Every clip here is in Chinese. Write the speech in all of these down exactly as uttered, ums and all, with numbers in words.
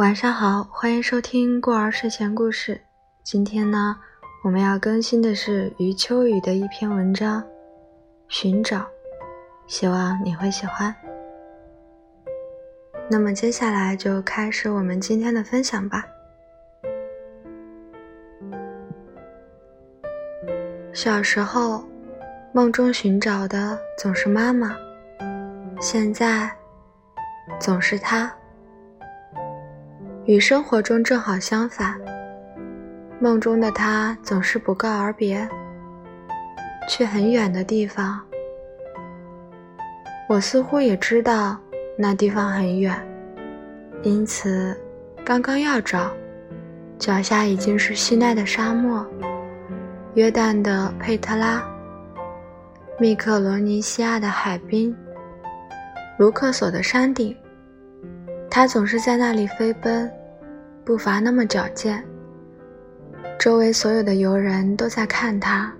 晚上好，欢迎收听过儿睡前故事。今天呢，我们要更新的是余秋雨的一篇文章《寻找》，希望你会喜欢。那么接下来就开始我们今天的分享吧。小时候，梦中寻找的总是妈妈，现在总是她。与生活中正好相反，梦中的他总是不告而别，去很远的地方。我似乎也知道那地方很远，因此刚刚要找，脚下已经是西奈的沙漠，约旦的佩特拉，密克罗尼西亚的海滨，卢克索的山顶。他总是在那里飞奔，步伐那么矫健，周围所有的游人都在看他。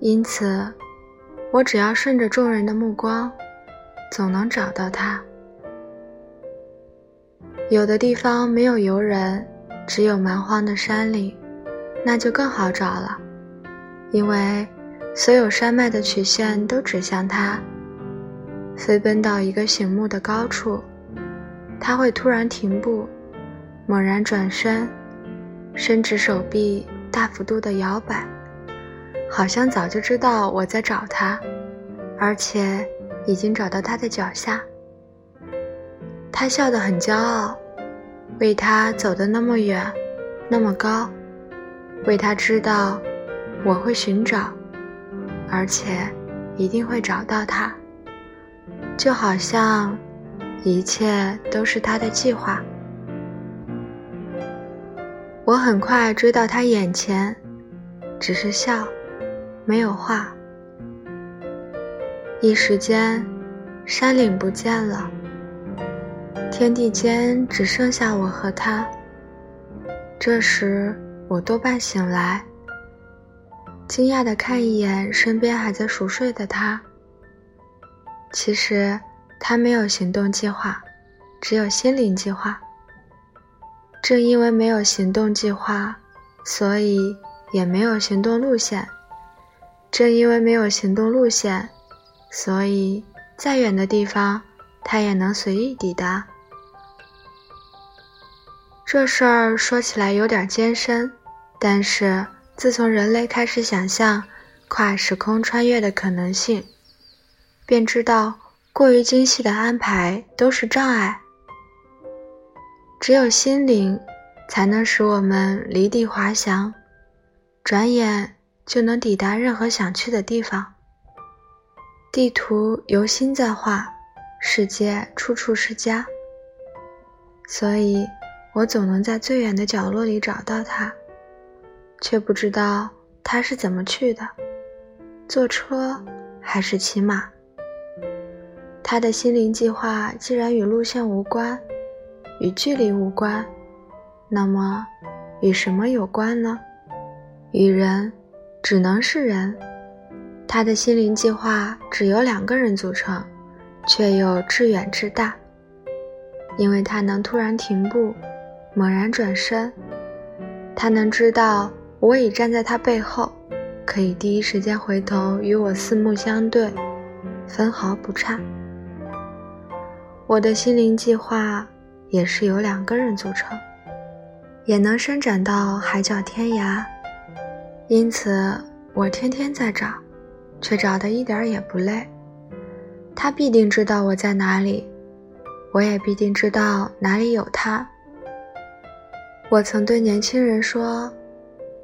因此，我只要顺着众人的目光，总能找到他。有的地方没有游人，只有蛮荒的山岭，那就更好找了，因为所有山脉的曲线都指向他。飞奔到一个醒目的高处，他会突然停步，猛然转身，伸直手臂，大幅度地摇摆，好像早就知道我在找他，而且已经找到他的脚下。他笑得很骄傲，为他走得那么远，那么高，为他知道我会寻找，而且一定会找到他。就好像一切都是他的计划。我很快追到他眼前，只是笑，没有话。一时间，山岭不见了，天地间只剩下我和他。这时我多半醒来，惊讶地看一眼身边还在熟睡的他。其实他没有行动计划，只有心灵计划。正因为没有行动计划，所以也没有行动路线。正因为没有行动路线，所以再远的地方他也能随意抵达。这事儿说起来有点艰深，但是自从人类开始想象跨时空穿越的可能性，便知道过于精细的安排都是障碍，只有心灵才能使我们离地滑翔，转眼就能抵达任何想去的地方。地图由心在画，世界处处是家，所以我总能在最远的角落里找到他，却不知道他是怎么去的，坐车还是骑马。他的心灵计划既然与路线无关，与距离无关，那么与什么有关呢？与人，只能是人。他的心灵计划只由两个人组成，却又至远至大，因为他能突然停步，猛然转身。他能知道我已站在他背后，可以第一时间回头与我四目相对，分毫不差。我的心灵计划也是由两个人组成，也能伸展到海角天涯。因此我天天在找，却找得一点也不累。他必定知道我在哪里，我也必定知道哪里有他。我曾对年轻人说，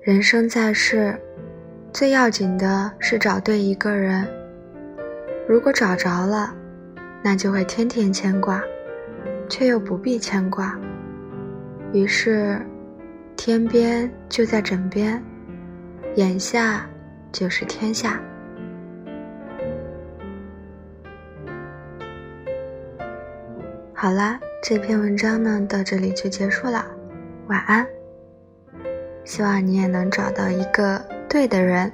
人生在世，最要紧的是找对一个人。如果找着了，那就会天天牵挂，却又不必牵挂。于是天边就在枕边，眼下就是天下。好啦，这篇文章呢到这里就结束了，晚安。希望你也能找到一个对的人。